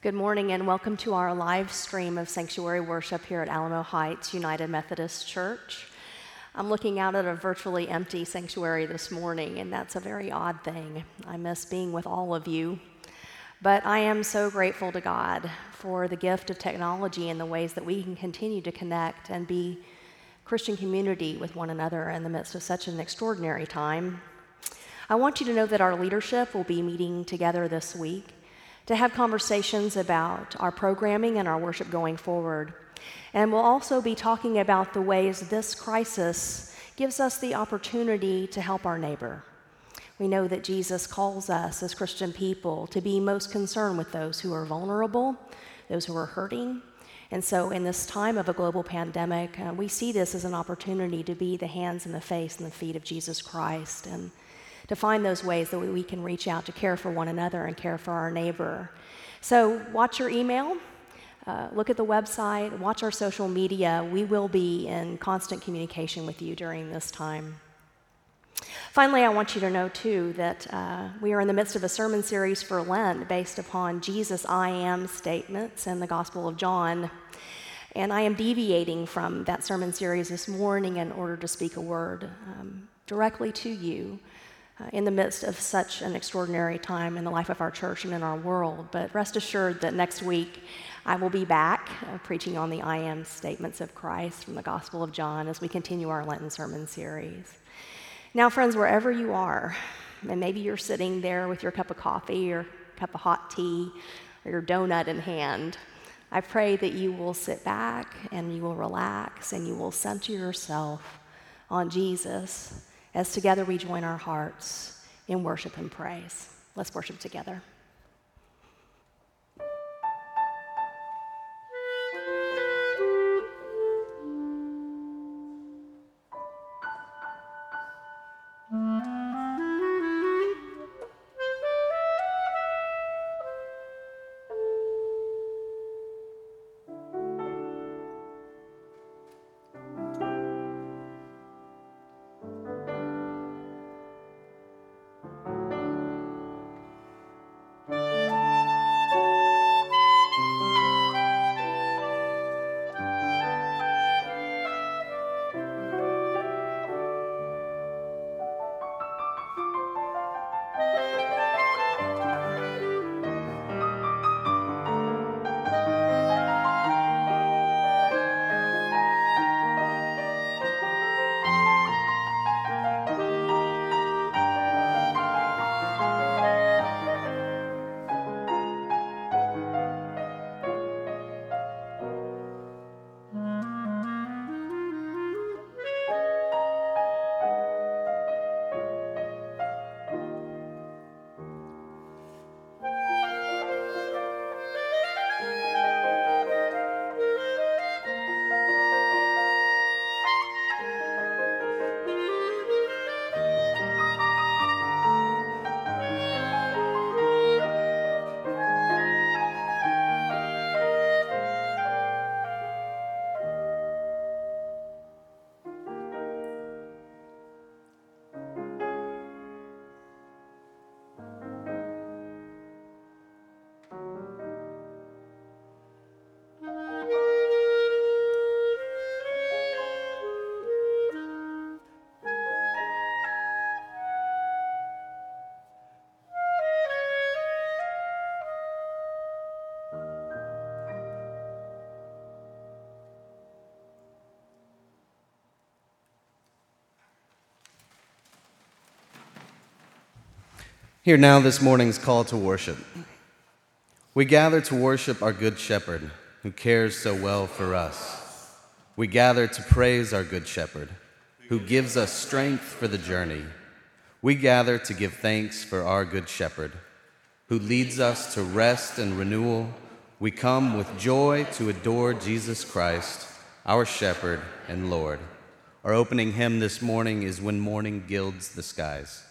Good morning and welcome to our live stream of sanctuary worship here at Alamo Heights United Methodist Church. I'm looking out at a virtually empty sanctuary this morning, and that's a very odd thing. I miss being with all of you. But I am so grateful to God for the gift of technology and the ways that we can continue to connect and be Christian community with one another in the midst of such an extraordinary time. I want you to know that our leadership will be meeting together this week to have conversations about our programming and our worship going forward. And we'll also be talking about the ways this crisis gives us the opportunity to help our neighbor. We know that Jesus calls us as Christian people to be most concerned with those who are vulnerable, those who are hurting. And so in this time of a global pandemic, we see this as an opportunity to be the hands and the face and the feet of Jesus Christ, and to find those ways that we can reach out to care for one another and care for our neighbor. So watch your email, look at the website, watch our social media. We will be in constant communication with you during this time. Finally, I want you to know, too, that we are in the midst of a sermon series for Lent based upon Jesus' I Am statements in the Gospel of John. And I am deviating from that sermon series this morning in order to speak a word directly to you in the midst of such an extraordinary time in the life of our church and in our world. But rest assured that next week I will be back preaching on the I Am statements of Christ from the Gospel of John as we continue our Lenten sermon series. Now, friends, wherever you are, and maybe you're sitting there with your cup of coffee or cup of hot tea or your donut in hand, I pray that you will sit back and you will relax and you will center yourself on Jesus as together we join our hearts in worship and praise. Let's worship together. Hear now this morning's call to worship. We gather to worship our Good Shepherd, who cares so well for us. We gather to praise our Good Shepherd, who gives us strength for the journey. We gather to give thanks for our Good Shepherd, who leads us to rest and renewal. We come with joy to adore Jesus Christ, our Shepherd and Lord. Our opening hymn this morning is When Morning Gilds the Skies.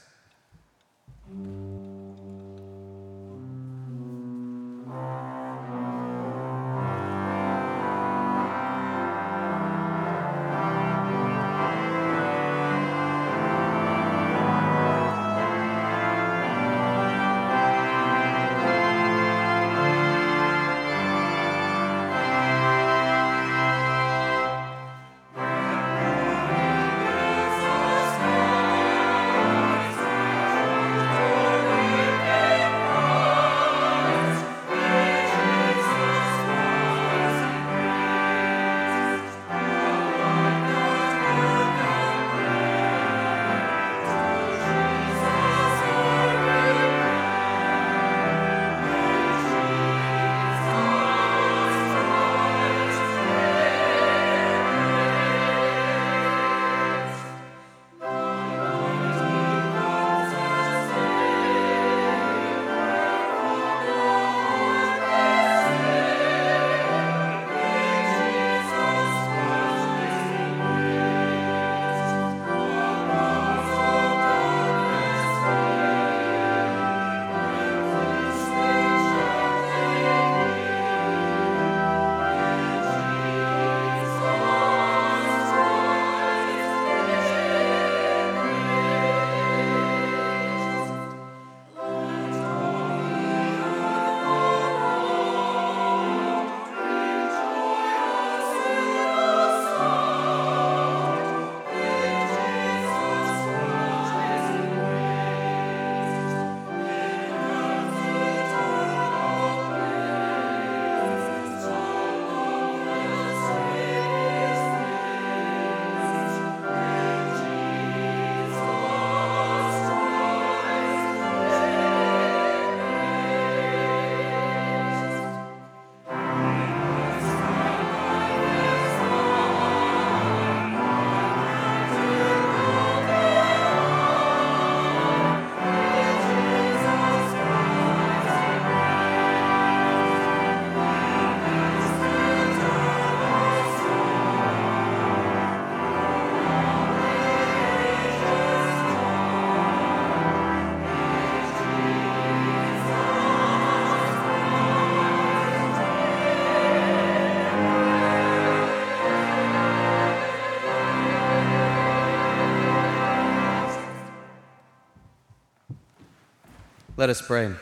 Let us pray.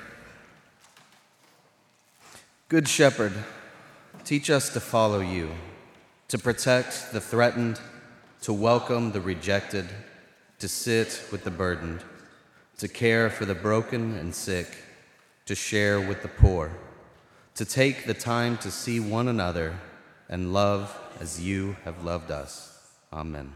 Good Shepherd, teach us to follow you, to protect the threatened, to welcome the rejected, to sit with the burdened, to care for the broken and sick, to share with the poor, to take the time to see one another and love as you have loved us. Amen.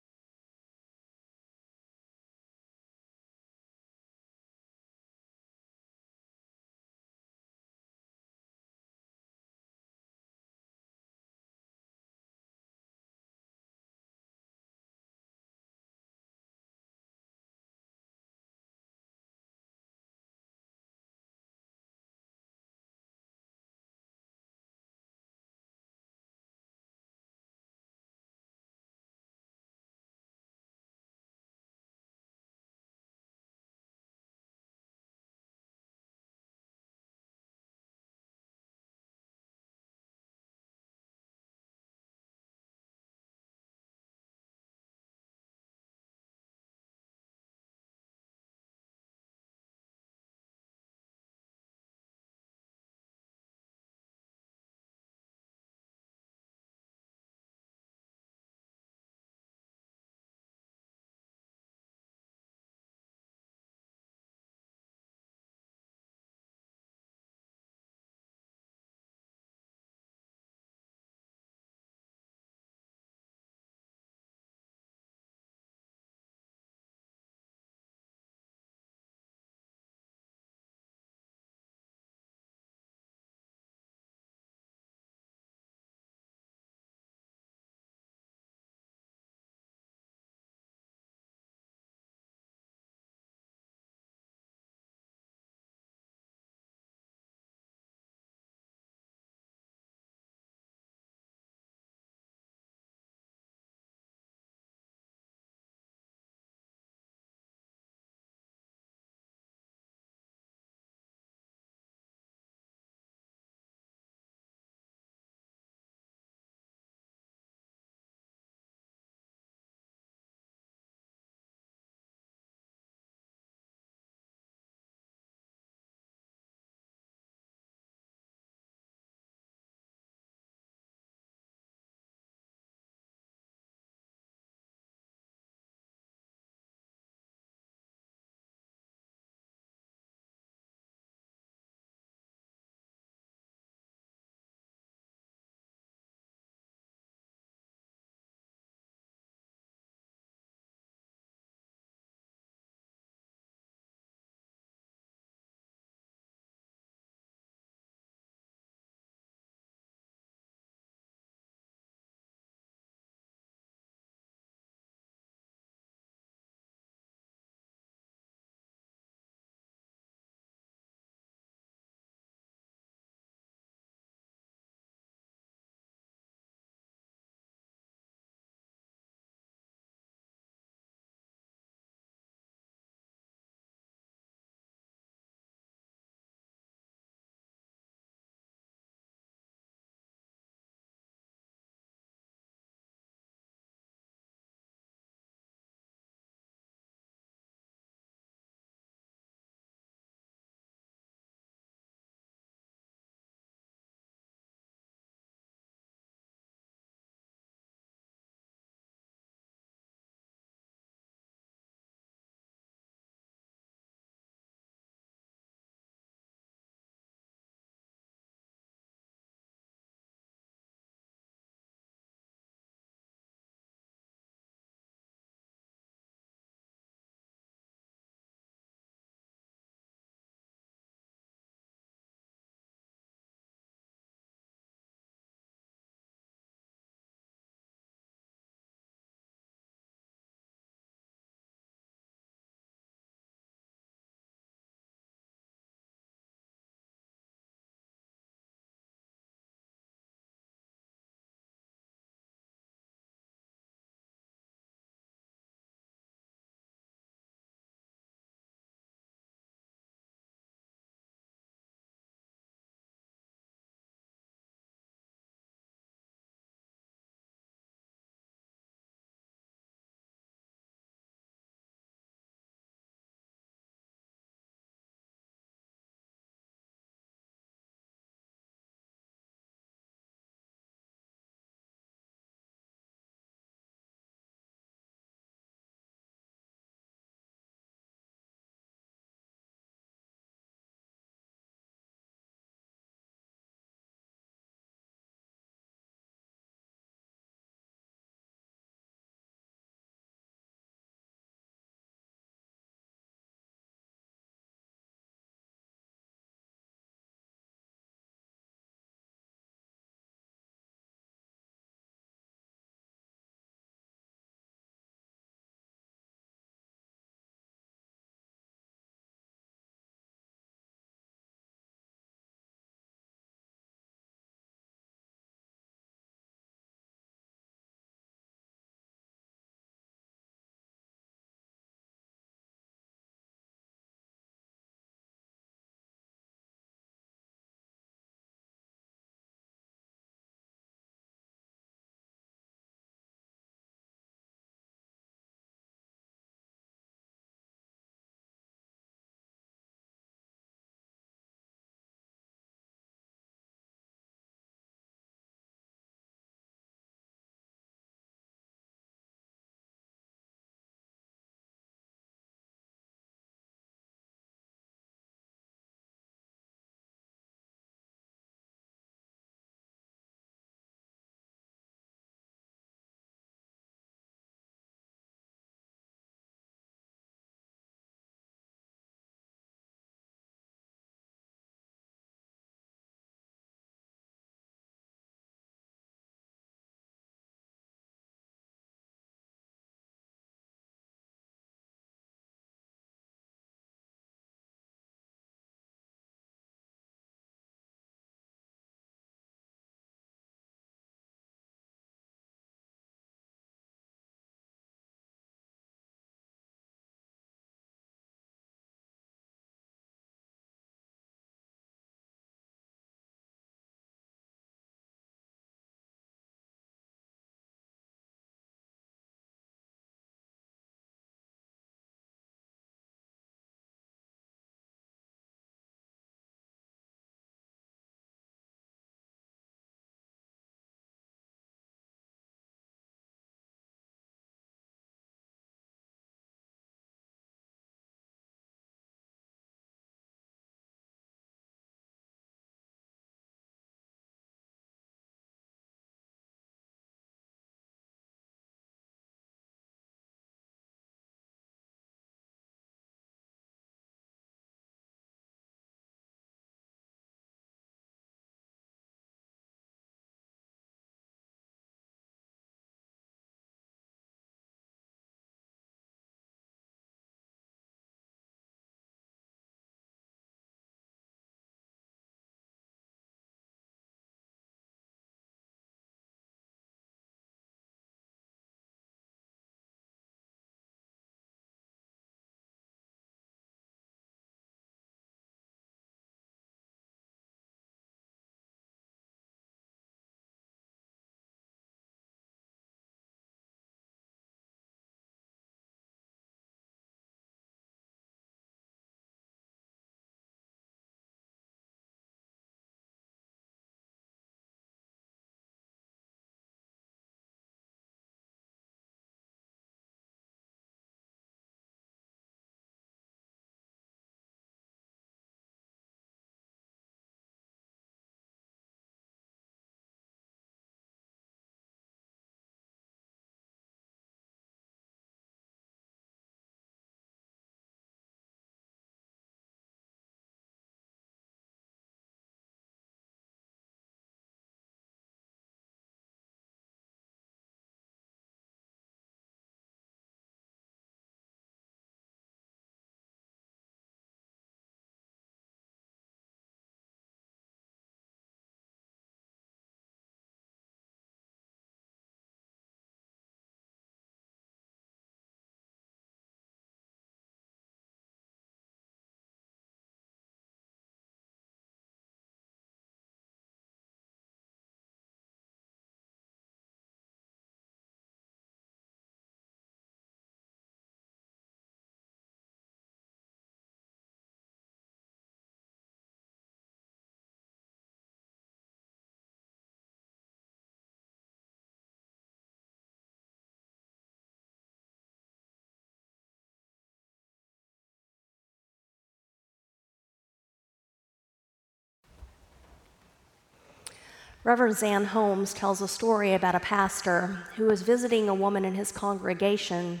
Reverend Zan Holmes tells a story about a pastor who was visiting a woman in his congregation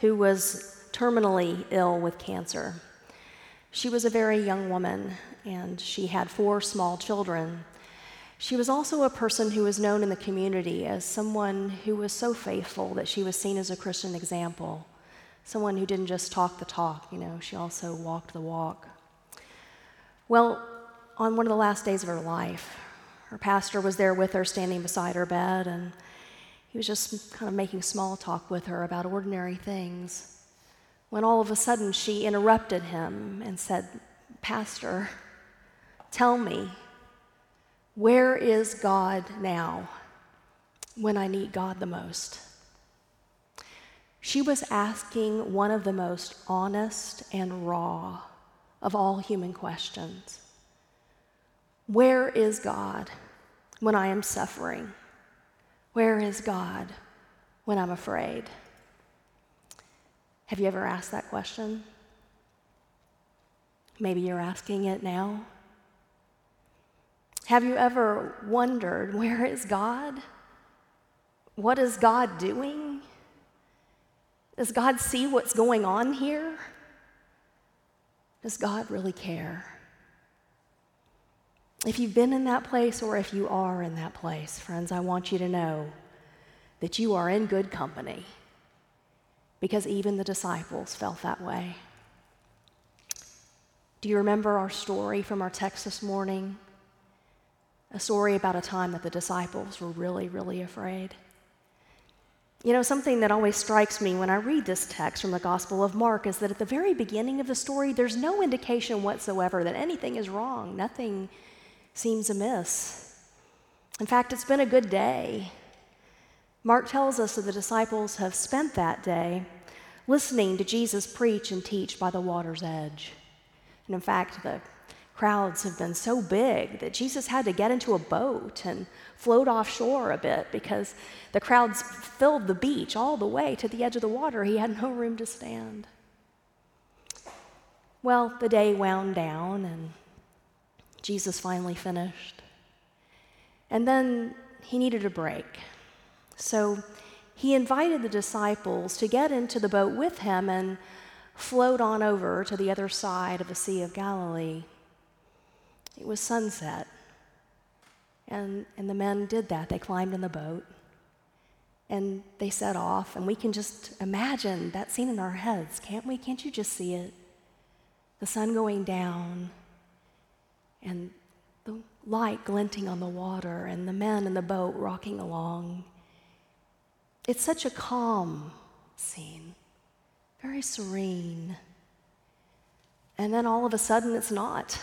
who was terminally ill with cancer. She was a very young woman, and she had 4 small children. She was also a person who was known in the community as someone who was so faithful that she was seen as a Christian example, someone who didn't just talk the talk, she also walked the walk. Well, on one of the last days of her life, her pastor was there with her, standing beside her bed, and he was just kind of making small talk with her about ordinary things, when all of a sudden she interrupted him and said, "Pastor, tell me, where is God now when I need God the most?" She was asking one of the most honest and raw of all human questions. Where is God when I am suffering? Where is God when I'm afraid? Have you ever asked that question? Maybe you're asking it now. Have you ever wondered, where is God? What is God doing? Does God see what's going on here? Does God really care? If you've been in that place, or if you are in that place, friends, I want you to know that you are in good company, because even the disciples felt that way. Do you remember our story from our text this morning? A story about a time that the disciples were really, really afraid. Something that always strikes me when I read this text from the Gospel of Mark is that at the very beginning of the story, there's no indication whatsoever that anything is wrong. Nothing seems amiss. In fact, it's been a good day. Mark tells us that the disciples have spent that day listening to Jesus preach and teach by the water's edge. And in fact, the crowds have been so big that Jesus had to get into a boat and float offshore a bit because the crowds filled the beach all the way to the edge of the water. He had no room to stand. Well, the day wound down and Jesus finally finished. And then he needed a break. So he invited the disciples to get into the boat with him and float on over to the other side of the Sea of Galilee. It was sunset, and the men did that. They climbed in the boat, and they set off, and we can just imagine that scene in our heads, can't we? Can't you just see it? The sun going down, and the light glinting on the water, and the men in the boat rocking along. It's such a calm scene, very serene. And then all of a sudden it's not,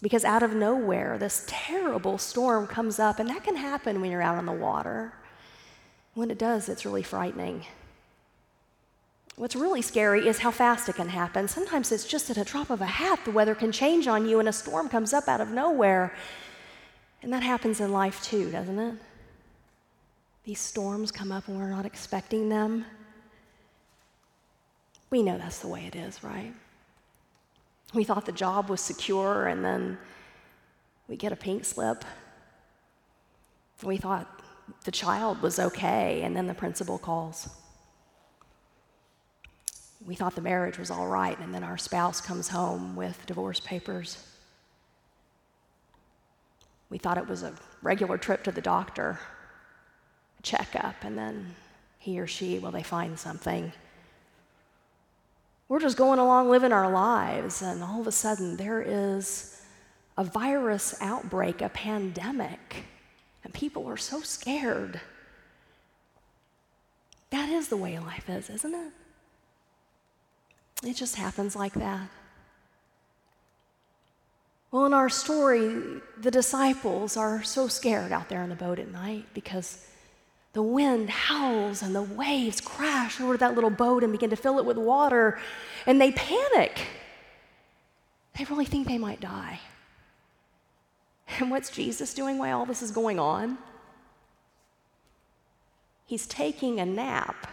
because out of nowhere this terrible storm comes up, and that can happen when you're out on the water. When it does, it's really frightening. What's really scary is how fast it can happen. Sometimes it's just at a drop of a hat, the weather can change on you and a storm comes up out of nowhere. And that happens in life too, doesn't it? These storms come up and we're not expecting them. We know that's the way it is, right? We thought the job was secure, and then we get a pink slip. We thought the child was okay, and then the principal calls. We thought the marriage was all right, and then our spouse comes home with divorce papers. We thought it was a regular trip to the doctor, checkup, and then he or she, they find something. We're just going along living our lives, and all of a sudden there is a virus outbreak, a pandemic, and people are so scared. That is the way life is, isn't it? It just happens like that. Well, in our story, the disciples are so scared out there in the boat at night because the wind howls and the waves crash over that little boat and begin to fill it with water, and they panic. They really think they might die. And what's Jesus doing while all this is going on? He's taking a nap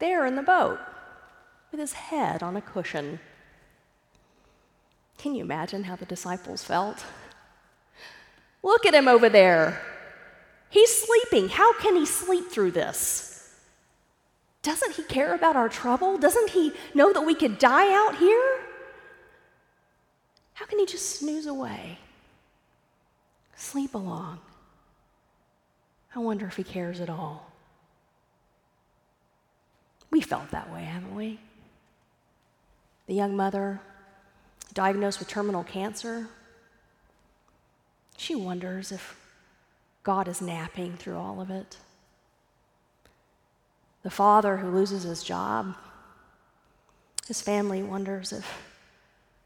there in the boat with his head on a cushion. Can you imagine how the disciples felt? Look at him over there. He's sleeping. How can he sleep through this? Doesn't he care about our trouble? Doesn't he know that we could die out here? How can he just snooze away? Sleep along. I wonder if he cares at all. We felt that way, haven't we? The young mother diagnosed with terminal cancer. She wonders if God is napping through all of it. The father who loses his job, his family wonders if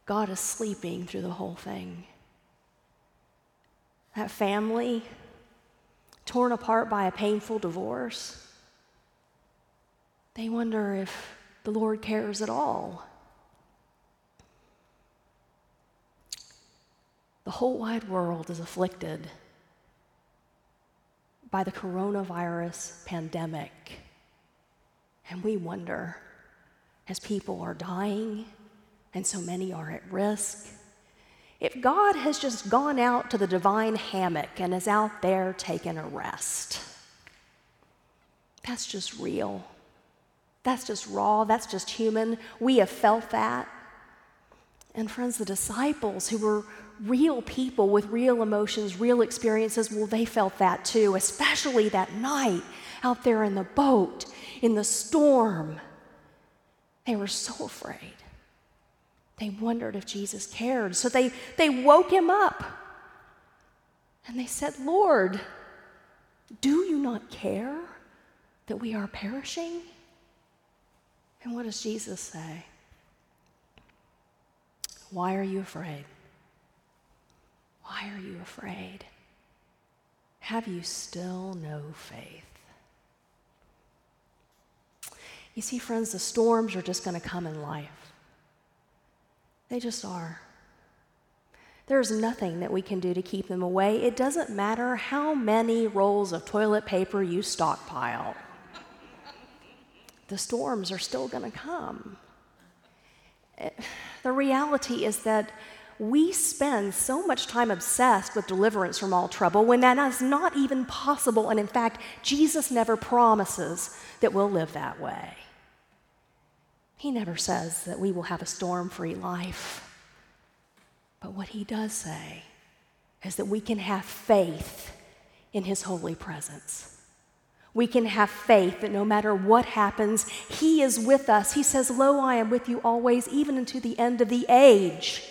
God is sleeping through the whole thing. That family, torn apart by a painful divorce, they wonder if the Lord cares at all. The whole wide world is afflicted by the coronavirus pandemic. And we wonder, as people are dying and so many are at risk, if God has just gone out to the divine hammock and is out there taking a rest. That's just real. That's just raw. That's just human. We have felt that. And friends, the disciples who were real people with real emotions, real experiences, well, they felt that too, especially that night out there in the boat, in the storm. They were so afraid. They wondered if Jesus cared. So they woke him up and they said, "Lord, do you not care that we are perishing?" And what does Jesus say? "Why are you afraid? Why are you afraid? Have you still no faith?" You see, friends, the storms are just going to come in life. They just are. There's nothing that we can do to keep them away. It doesn't matter how many rolls of toilet paper you stockpile. The storms are still going to come. The reality is that we spend so much time obsessed with deliverance from all trouble when that is not even possible, and in fact, Jesus never promises that we'll live that way. He never says that we will have a storm-free life. But what he does say is that we can have faith in his holy presence. We can have faith that no matter what happens, he is with us. He says, "Lo, I am with you always, even unto the end of the age."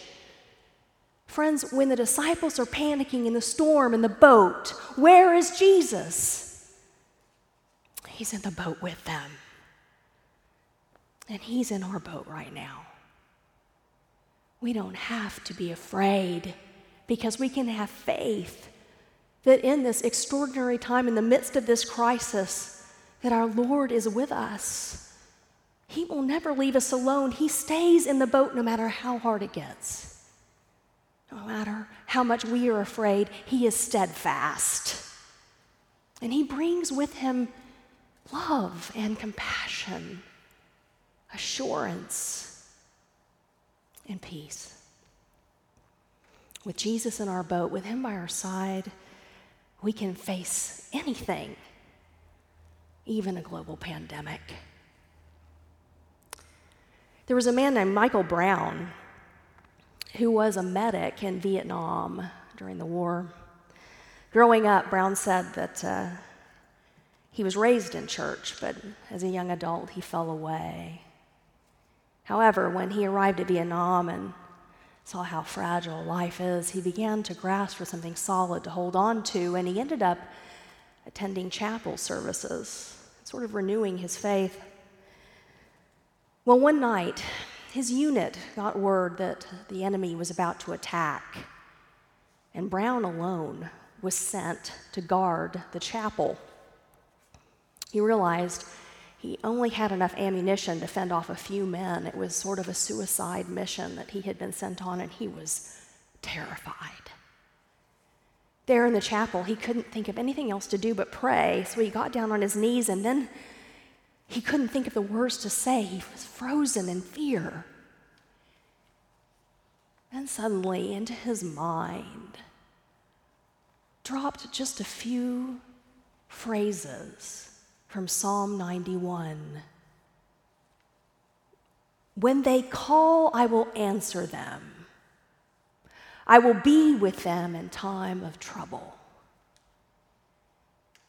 Friends, when the disciples are panicking in the storm, in the boat, where is Jesus? He's in the boat with them. And he's in our boat right now. We don't have to be afraid because we can have faith that in this extraordinary time, in the midst of this crisis, that our Lord is with us. He will never leave us alone. He stays in the boat no matter how hard it gets. No matter how much we are afraid, he is steadfast. And he brings with him love and compassion, assurance, and peace. With Jesus in our boat, with him by our side, we can face anything, even a global pandemic. There was a man named Michael Brown who was a medic in Vietnam during the war. Growing up, Brown said that he was raised in church, but as a young adult, he fell away. However, when he arrived at Vietnam and saw how fragile life is, he began to grasp for something solid to hold on to, and he ended up attending chapel services, sort of renewing his faith. Well, one night, his unit got word that the enemy was about to attack, and Brown alone was sent to guard the chapel. He realized he only had enough ammunition to fend off a few men. It was sort of a suicide mission that he had been sent on, and he was terrified. There in the chapel, he couldn't think of anything else to do but pray, so he got down on his knees, and then he couldn't think of the words to say. He was frozen in fear. And suddenly, into his mind, dropped just a few phrases from Psalm 91. When they call, I will answer them. I will be with them in time of trouble.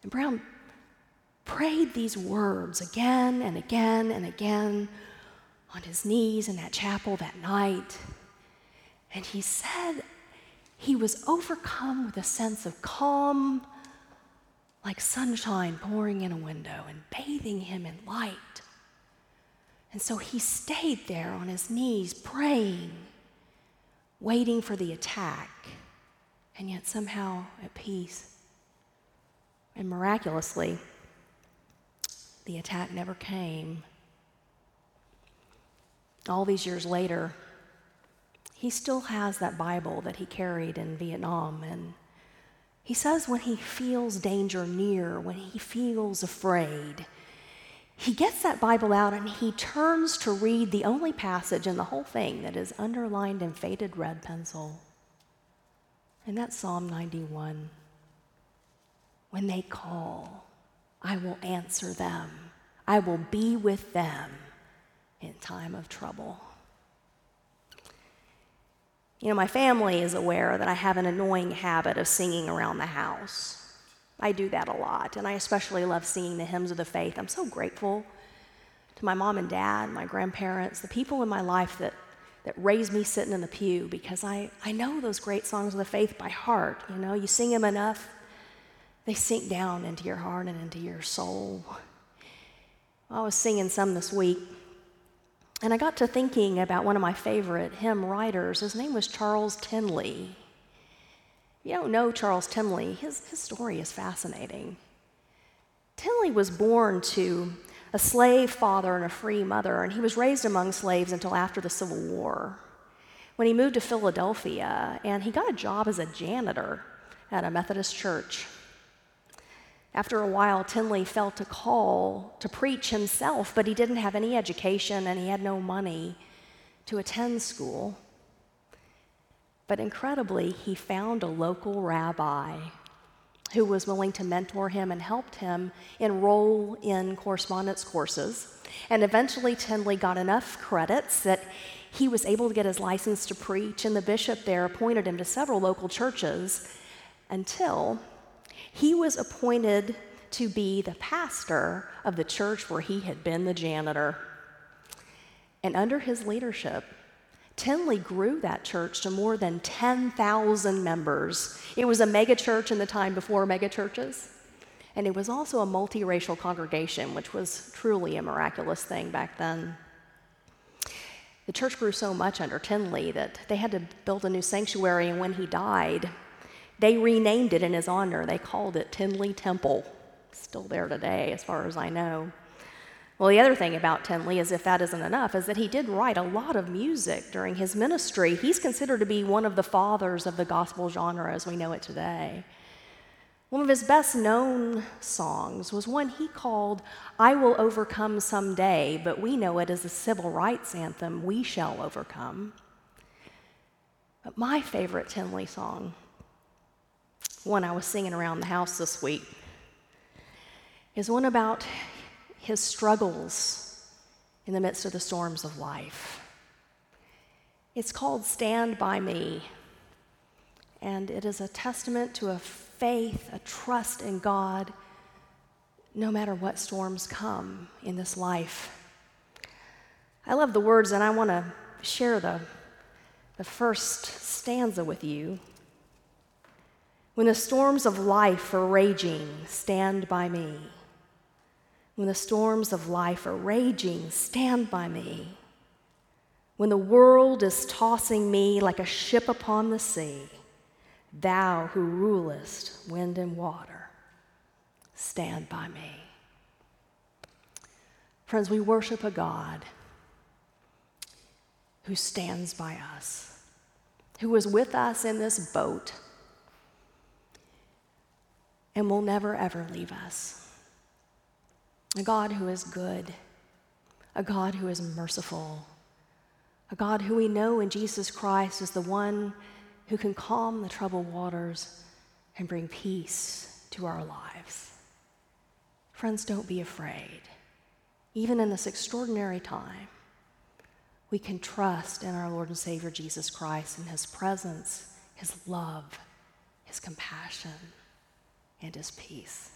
And Brown prayed these words again and again and again on his knees in that chapel that night. And he said he was overcome with a sense of calm, like sunshine pouring in a window and bathing him in light. And so he stayed there on his knees, praying, waiting for the attack, and yet somehow at peace. And miraculously, the attack never came. All these years later, he still has that Bible that he carried in Vietnam, and he says when he feels danger near, when he feels afraid, he gets that Bible out and he turns to read the only passage in the whole thing that is underlined in faded red pencil. And that's Psalm 91. When they call, I will answer them. I will be with them in time of trouble. You know, my family is aware that I have an annoying habit of singing around the house. I do that a lot, and I especially love singing the hymns of the faith. I'm so grateful to my mom and dad, my grandparents, the people in my life that raised me sitting in the pew, because I know those great songs of the faith by heart. You know, you sing them enough, they sink down into your heart and into your soul. I was singing some this week, and I got to thinking about one of my favorite hymn writers. His name was Charles Tindley. You don't know Charles Tindley. His story is fascinating. Tindley was born to a slave father and a free mother, and he was raised among slaves until after the Civil War, when he moved to Philadelphia, and he got a job as a janitor at a Methodist church. After a while, Tindley felt a call to preach himself, but he didn't have any education, and he had no money to attend school. But incredibly, he found a local rabbi who was willing to mentor him and helped him enroll in correspondence courses. And eventually, Tindley got enough credits that he was able to get his license to preach, and the bishop there appointed him to several local churches until he was appointed to be the pastor of the church where he had been the janitor. And under his leadership, Tindley grew that church to more than 10,000 members. It was a megachurch in the time before megachurches, and it was also a multiracial congregation, which was truly a miraculous thing back then. The church grew so much under Tindley that they had to build a new sanctuary, and when he died, they renamed it in his honor. They called it Tindley Temple. It's still there today, as far as I know. Well, the other thing about Tindley, is if that isn't enough, is that he did write a lot of music during his ministry. He's considered to be one of the fathers of the gospel genre as we know it today. One of his best-known songs was one he called I Will Overcome Someday, but we know it as the civil rights anthem, We Shall Overcome. But my favorite Tindley song, one I was singing around the house this week, is one about his struggles in the midst of the storms of life. It's called Stand By Me, and it is a testament to a faith, a trust in God, no matter what storms come in this life. I love the words, and I want to share the first stanza with you. When the storms of life are raging, stand by me. When the storms of life are raging, stand by me. When the world is tossing me like a ship upon the sea, thou who rulest wind and water, stand by me. Friends, we worship a God who stands by us, who was with us in this boat, and will never, ever leave us. A God who is good, a God who is merciful, a God who we know in Jesus Christ is the one who can calm the troubled waters and bring peace to our lives. Friends, don't be afraid. Even in this extraordinary time, we can trust in our Lord and Savior Jesus Christ and his presence, his love, his compassion, and his peace.